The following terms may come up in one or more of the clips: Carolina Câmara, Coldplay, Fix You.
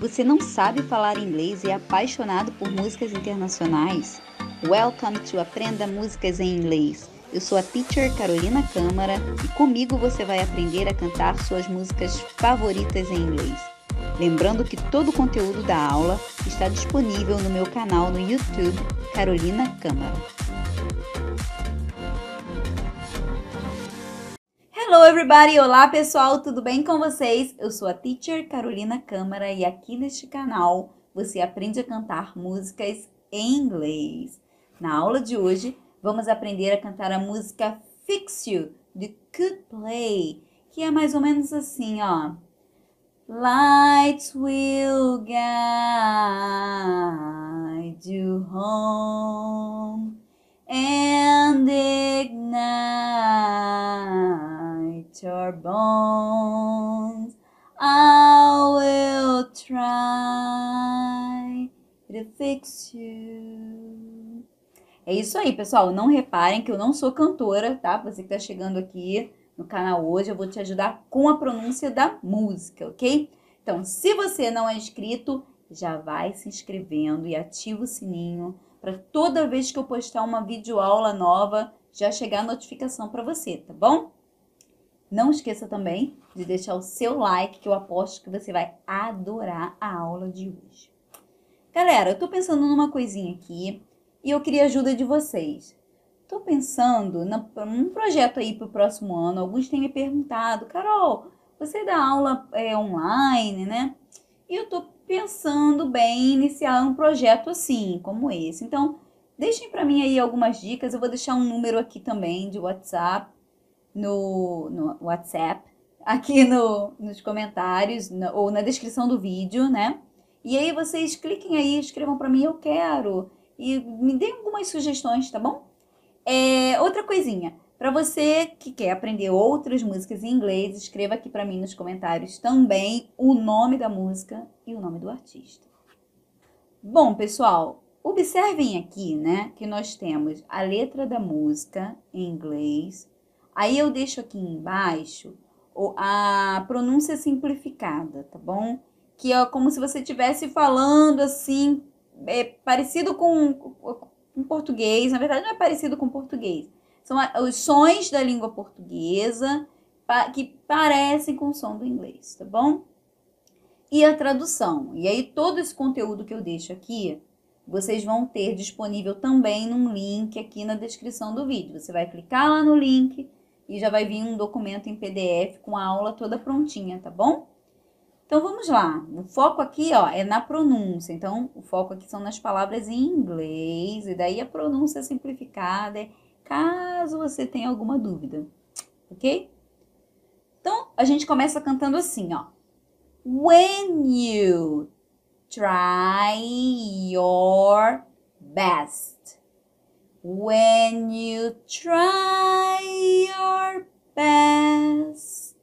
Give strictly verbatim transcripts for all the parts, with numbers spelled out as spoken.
Você não sabe falar inglês e é apaixonado por músicas internacionais? Welcome to Aprenda Músicas em Inglês. Eu sou a teacher Carolina Câmara e comigo você vai aprender a cantar suas músicas favoritas em inglês. Lembrando que todo o conteúdo da aula está disponível no meu canal no YouTube, Carolina Câmara. Hello everybody! Olá pessoal, tudo bem com vocês? Eu sou a teacher Carolina Câmara e aqui neste canal você aprende a cantar músicas em inglês. Na aula de hoje vamos aprender a cantar a música Fix You, de Coldplay, que é mais ou menos assim, ó. Lights will guide you home and ignite your bones, I will try to fix you. É isso aí, pessoal. Não reparem que eu não sou cantora, tá? Você que tá chegando aqui no canal hoje, eu vou te ajudar com a pronúncia da música, ok? Então, se você não é inscrito, já vai se inscrevendo e ativa o sininho para toda vez que eu postar uma videoaula nova, já chegar a notificação para você, tá bom? Não esqueça também de deixar o seu like, que eu aposto que você vai adorar a aula de hoje. Galera, eu tô pensando numa coisinha aqui e eu queria a ajuda de vocês. Tô pensando num projeto aí pro próximo ano. Alguns têm me perguntado, Carol, você dá aula é, online, né? E eu tô pensando bem em iniciar um projeto assim, como esse. Então, deixem pra mim aí algumas dicas. Eu vou deixar um número aqui também de WhatsApp. No, no WhatsApp, aqui no, nos comentários no, ou na descrição do vídeo, né? E aí vocês cliquem aí, escrevam pra mim, eu quero, e me deem algumas sugestões, tá bom? É, outra coisinha, pra você que quer aprender outras músicas em inglês, escreva aqui pra mim nos comentários também o nome da música e o nome do artista. Bom, pessoal, observem aqui, né, que nós temos a letra da música em inglês. Aí eu deixo aqui embaixo a pronúncia simplificada, tá bom? Que é como se você estivesse falando assim, é parecido com, com português. Na verdade, não é parecido com português. São os sons da língua portuguesa que parecem com o som do inglês, tá bom? E a tradução. E aí todo esse conteúdo que eu deixo aqui, vocês vão ter disponível também num link aqui na descrição do vídeo. Você vai clicar lá no link e já vai vir um documento em P D F com a aula toda prontinha, tá bom? Então, vamos lá. O foco aqui, ó, é na pronúncia. Então, o foco aqui são nas palavras em inglês. E daí, a pronúncia simplificada, caso você tenha alguma dúvida, ok? Então, a gente começa cantando assim, ó. When you try your best. When you try your best.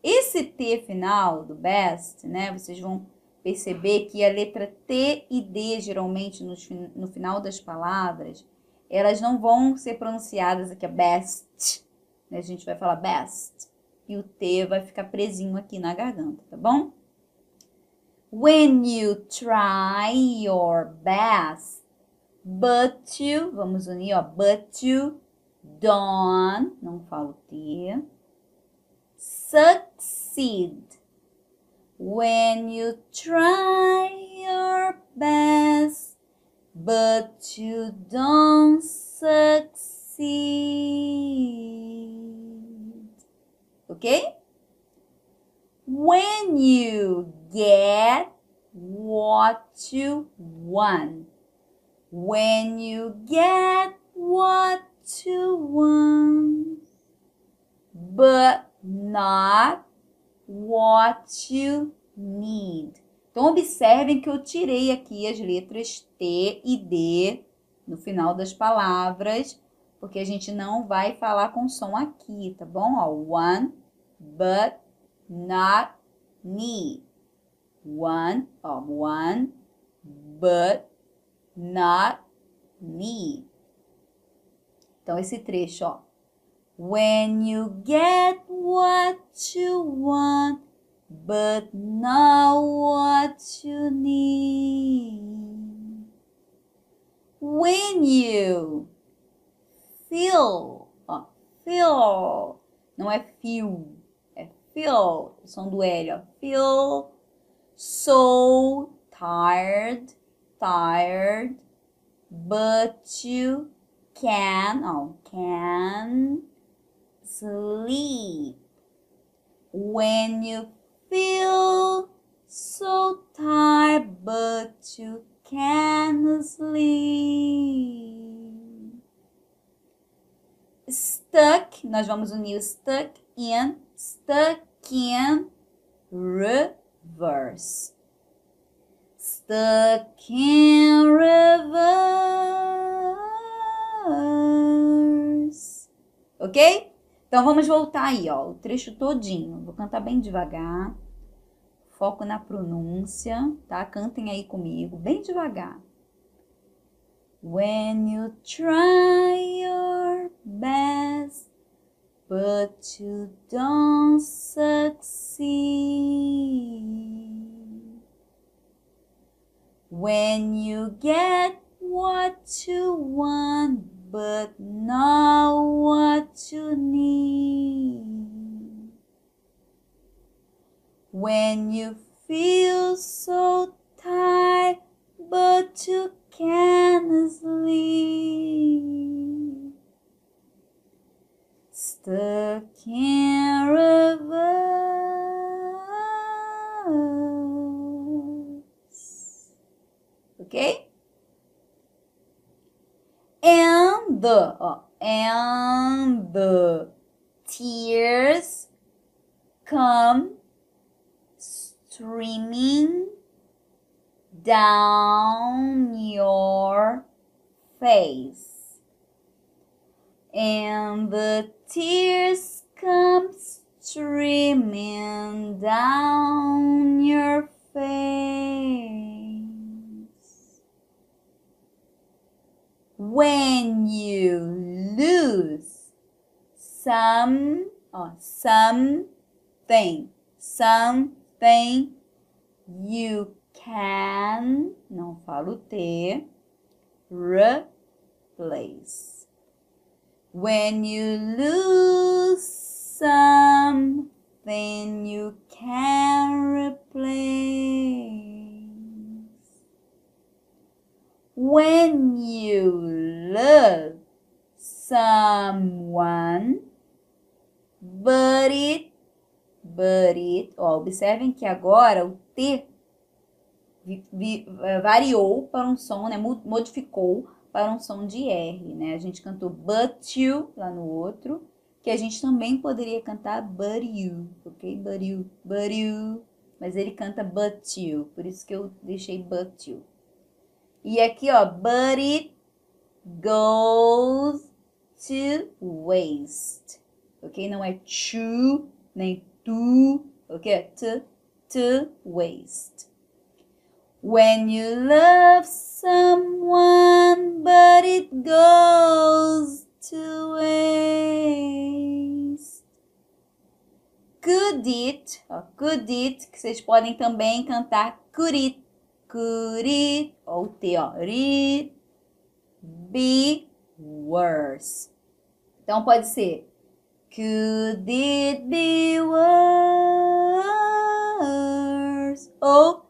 Esse T final do best, né? Vocês vão perceber que a letra T e D, geralmente, no, no final das palavras, elas não vão ser pronunciadas aqui, é best. Né? A gente vai falar best. E o T vai ficar presinho aqui na garganta, tá bom? When you try your best. But you, vamos unir, ó, but you don't, não falo T, succeed. When you try your best, but you don't succeed. Ok? When you get what you want. When you get what you want, but not what you need. Então, observem que eu tirei aqui as letras T e D no final das palavras, porque a gente não vai falar com som aqui, tá bom? Ó, want, but, not, need. Want, ó, want, but, not need. Então, esse trecho, ó. When you get what you want, but now what you need when you feel, ó, feel, não é feel, é feel, o som do L, ó, feel so tired, tired, but you can, oh, can sleep. When you feel so tired, but you can sleep. Stuck, nós vamos unir stuck in, stuck in reverse. Stuck in reverse. Ok? Então, vamos voltar aí, ó, o trecho todinho. Vou cantar bem devagar. Foco na pronúncia, tá? Cantem aí comigo, bem devagar. When you try your best, but you don't succeed. When you get what you want, but not what you need. When you feel so tired, but you can't sleep. Stuck in reverse. Okay? And the, ó, and the tears come streaming down your face. And the tears come streaming down your face. When you lose some or something, something, you can, não falo T, replace. When you lose something, you can replace. When you love someone, but it, but it, ó, observem que agora o T variou para um som, né, modificou para um som de R, né? A gente cantou but you lá no outro, que a gente também poderia cantar but you, ok? But you, but you, mas ele canta but you, por isso que eu deixei but you. E aqui, ó, but it goes to waste, ok? Não é to, nem to, ok? To, to waste. When you love someone, but it goes to waste. Could it, ó, could it, que vocês podem também cantar could it. Could it, ou T, ó, it be worse? Então, pode ser could it be worse? Ou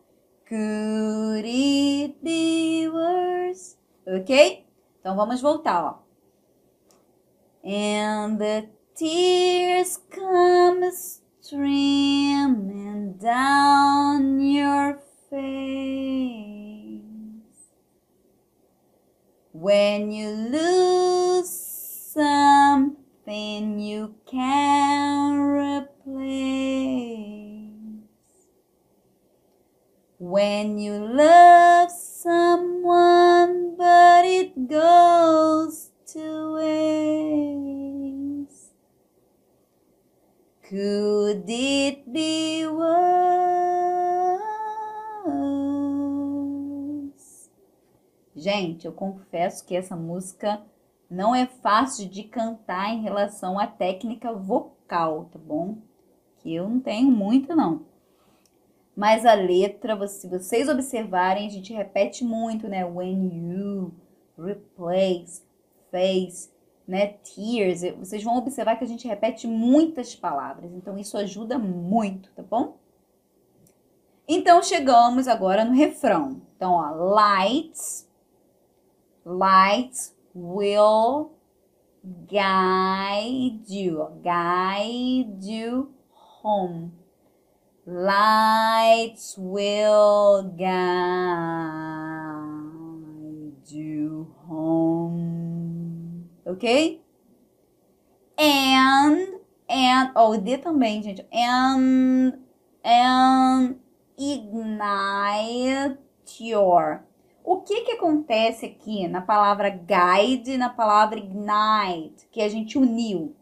could it be worse? Ok? Então, vamos voltar, ó. And the tears come streaming down your face. When you lose something, you can replace. When you love someone, but it goes to waste. Could it be worse? Gente, eu confesso que essa música não é fácil de cantar em relação à técnica vocal, tá bom? Que eu não tenho muito, não. Mas a letra, se vocês observarem, a gente repete muito, né? When you, replace, face, né? Tears. Vocês vão observar que a gente repete muitas palavras. Então, isso ajuda muito, tá bom? Então, chegamos agora no refrão. Então, ó, lights, lights will guide you, guide you home. Lights will guide you home. Ok? And, and, ó, oh, o D também, gente. And, and ignite your. O que que acontece aqui na palavra guide e na palavra ignite, que a gente uniu?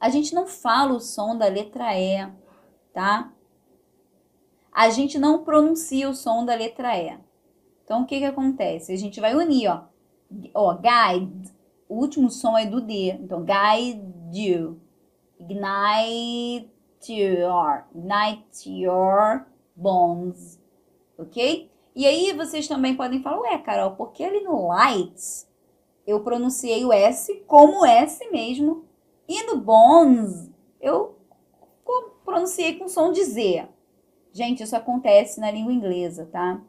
A gente não fala o som da letra E, tá? A gente não pronuncia o som da letra E. Então, o que que acontece? A gente vai unir, ó. Ó, guide. O último som é do D. Então, guide you. Ignite your. Ignite your bones. Ok? E aí, vocês também podem falar, ué, Carol, por que ali no lights eu pronunciei o S como S mesmo? E no bones eu pronunciei com som de Z. Gente, isso acontece na língua inglesa, tá?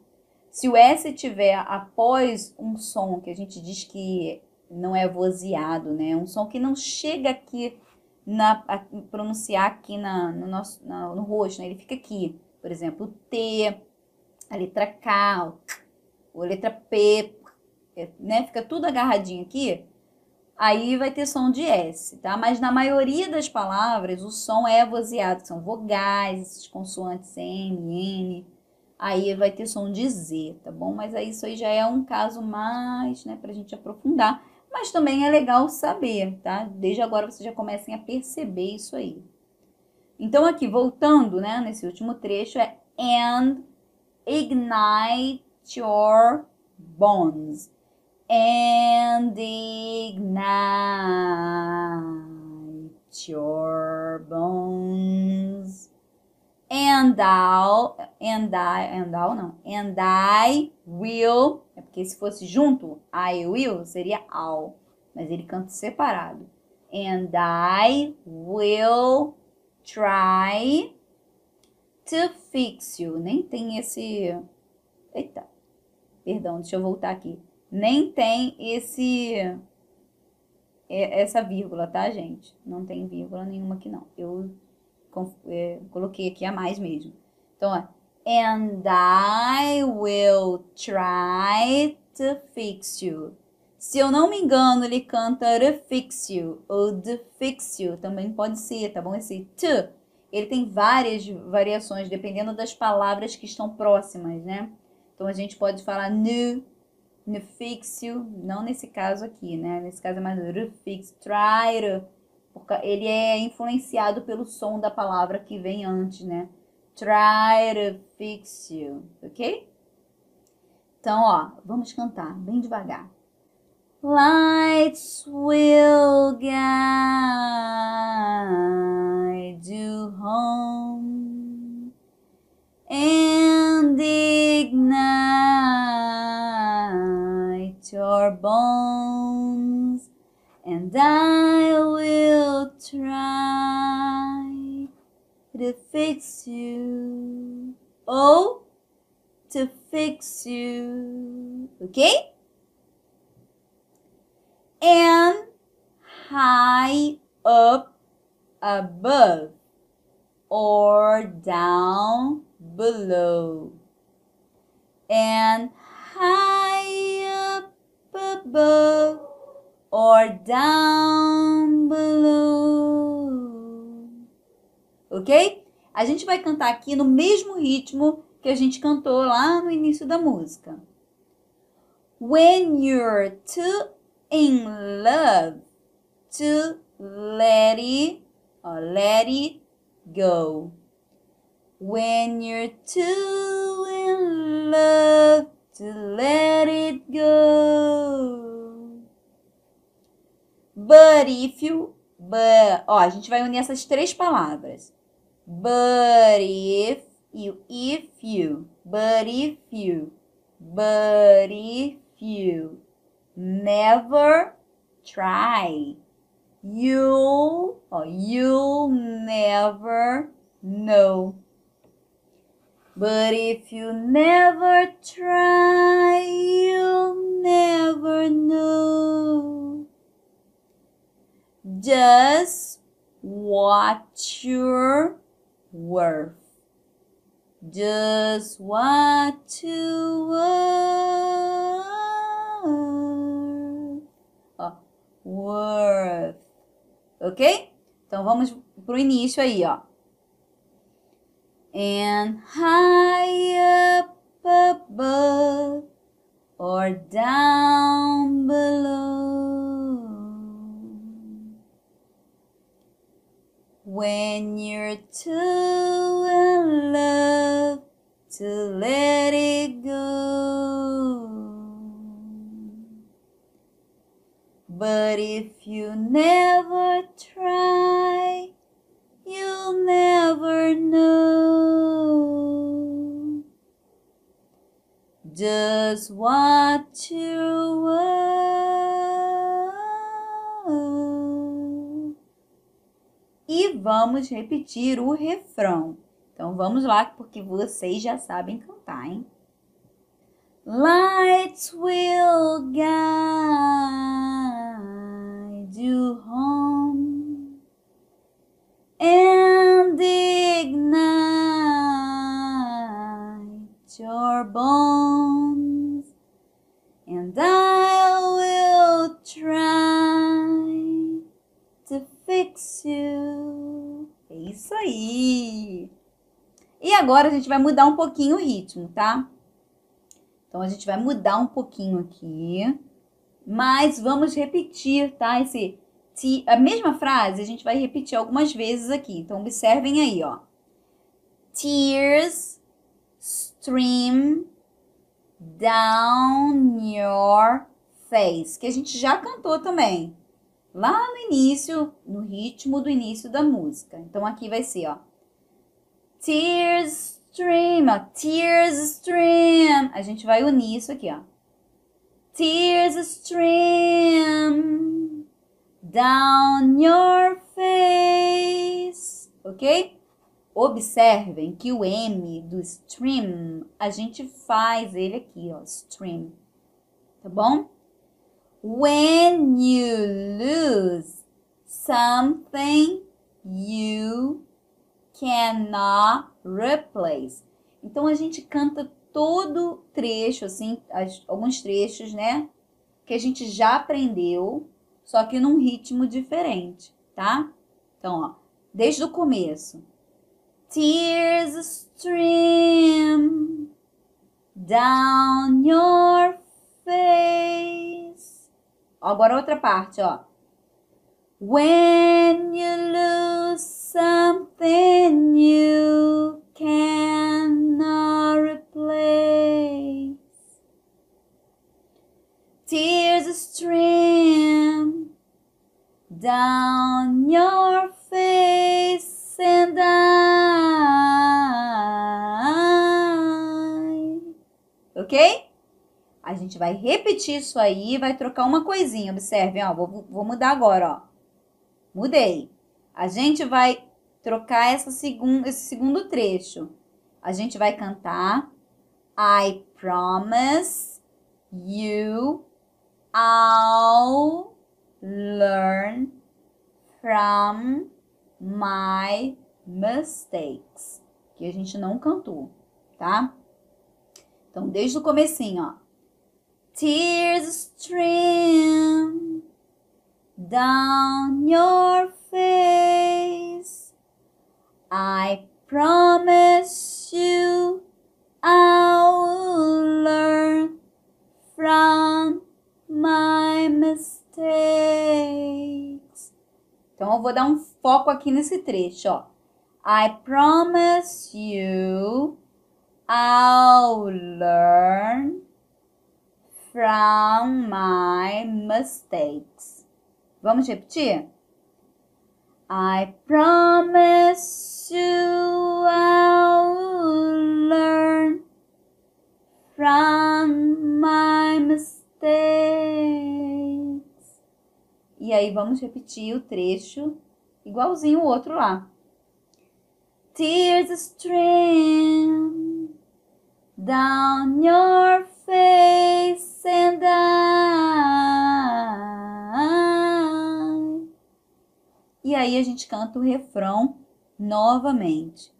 Se o S tiver após um som que a gente diz que não é vozeado, né? Um som que não chega aqui, na a, pronunciar aqui na, no, nosso, na, no rosto, né? Ele fica aqui. Por exemplo, o T, a letra K, a letra P, né? Fica tudo agarradinho aqui. Aí vai ter som de S, tá? Mas na maioria das palavras o som é vozeado, que são vogais, consoantes M, N. Aí vai ter som de Z, tá bom? Mas aí isso aí já é um caso mais, né, pra gente aprofundar. Mas também é legal saber, tá? Desde agora vocês já comecem a perceber isso aí. Então aqui, voltando, né, nesse último trecho, é and ignite your bones. And ignite your bones. And thou, and I, and thou não. And I will, é porque se fosse junto, I will seria I'll, mas ele canta separado. And I will try to fix you. Nem tem esse, eita, perdão, deixa eu voltar aqui. Nem tem esse, essa vírgula, tá, gente? Não tem vírgula nenhuma aqui, não. Eu é, coloquei aqui a mais mesmo. Então, ó. And I will try to fix you. Se eu não me engano, ele canta to fix you ou to fix you. Também pode ser, tá bom? Esse to, ele tem várias variações, dependendo das palavras que estão próximas, né? Então, a gente pode falar new, no fix you, não nesse caso aqui, né? Nesse caso é mais fix, try to, porque ele é influenciado pelo som da palavra que vem antes, né? Try to fix you, ok? Então, ó, vamos cantar bem devagar. Lights will guide you home and ignite your bones, and I will try to fix you, oh, to fix you, okay? And high up above or down below, and high up above or down below. Ok? A gente vai cantar aqui no mesmo ritmo que a gente cantou lá no início da música. When you're too in love to let it, or let it go. When you're too in love to let it go. But if you... But, ó, a gente vai unir essas três palavras. But if you, if you, but if you, but if you never try, you'll, or you'll never know. But if you never try, you'll never know. Just watch your worth. Just watch your worth. Ó, worth. Ok? Então vamos pro início aí, ó. And high up above or down below. When you're too in love to let it go. But if you never try, you'll never know. Just watch your world. E vamos repetir o refrão. Então vamos lá, porque vocês já sabem cantar, hein? Lights will guide you home. And ignite your bones, and I will try to fix you. É isso aí! E agora a gente vai mudar um pouquinho o ritmo, tá? Então a gente vai mudar um pouquinho aqui, mas vamos repetir, tá? Esse... Se a mesma frase a gente vai repetir algumas vezes aqui, então observem aí, ó. Tears stream down your face, que a gente já cantou também, lá no início, no ritmo do início da música. Então aqui vai ser, ó. Tears stream, ó. Tears stream. A gente vai unir isso aqui, ó. Tears stream down your face, ok? Observem que o M do stream, a gente faz ele aqui, ó, stream, tá bom? When you lose something you cannot replace. Então, a gente canta todo trecho, assim, as, alguns trechos, né? Que a gente já aprendeu. Só que num ritmo diferente, tá? Então, ó, desde o começo. Tears stream down your face. Agora outra parte, ó. When you lose something you cannot replace. Tears stream down your face and I. Ok? A gente vai repetir isso aí, vai trocar uma coisinha. Observem, ó, vou, vou mudar agora, ó. Mudei. A gente vai trocar essa segun, esse segundo trecho. A gente vai cantar I promise you I'll learn from my mistakes. Que a gente não cantou, tá? Então, desde o comecinho, ó. Tears stream down your face. I promise you I'll learn from my mistakes. Então, eu vou dar um foco aqui nesse trecho, ó. I promise you I'll learn from my mistakes. Vamos repetir? I promise you I'll learn from my mistakes. E aí vamos repetir o trecho igualzinho o outro lá. Tears stream down your face and I. E aí a gente canta o refrão novamente.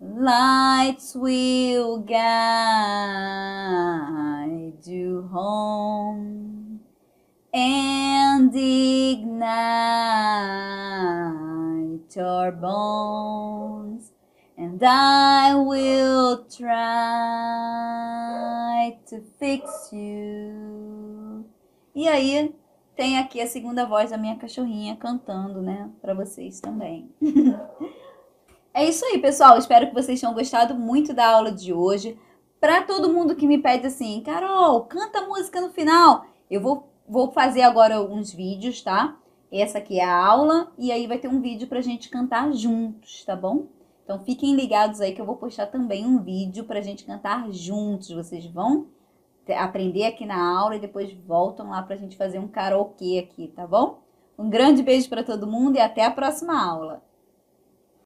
Lights will guide you home and ignite your bones. And I will try to fix you. E aí, tem aqui a segunda voz da minha cachorrinha cantando, né? Pra vocês também. É isso aí, pessoal. Espero que vocês tenham gostado muito da aula de hoje. Pra todo mundo que me pede assim, Carol, canta a música no final. Eu vou, vou fazer agora alguns vídeos, tá? Essa aqui é a aula. E aí vai ter um vídeo pra gente cantar juntos, tá bom? Então, fiquem ligados aí que eu vou postar também um vídeo pra gente cantar juntos. Vocês vão aprender aqui na aula e depois voltam lá pra gente fazer um karaokê aqui, tá bom? Um grande beijo pra todo mundo e até a próxima aula.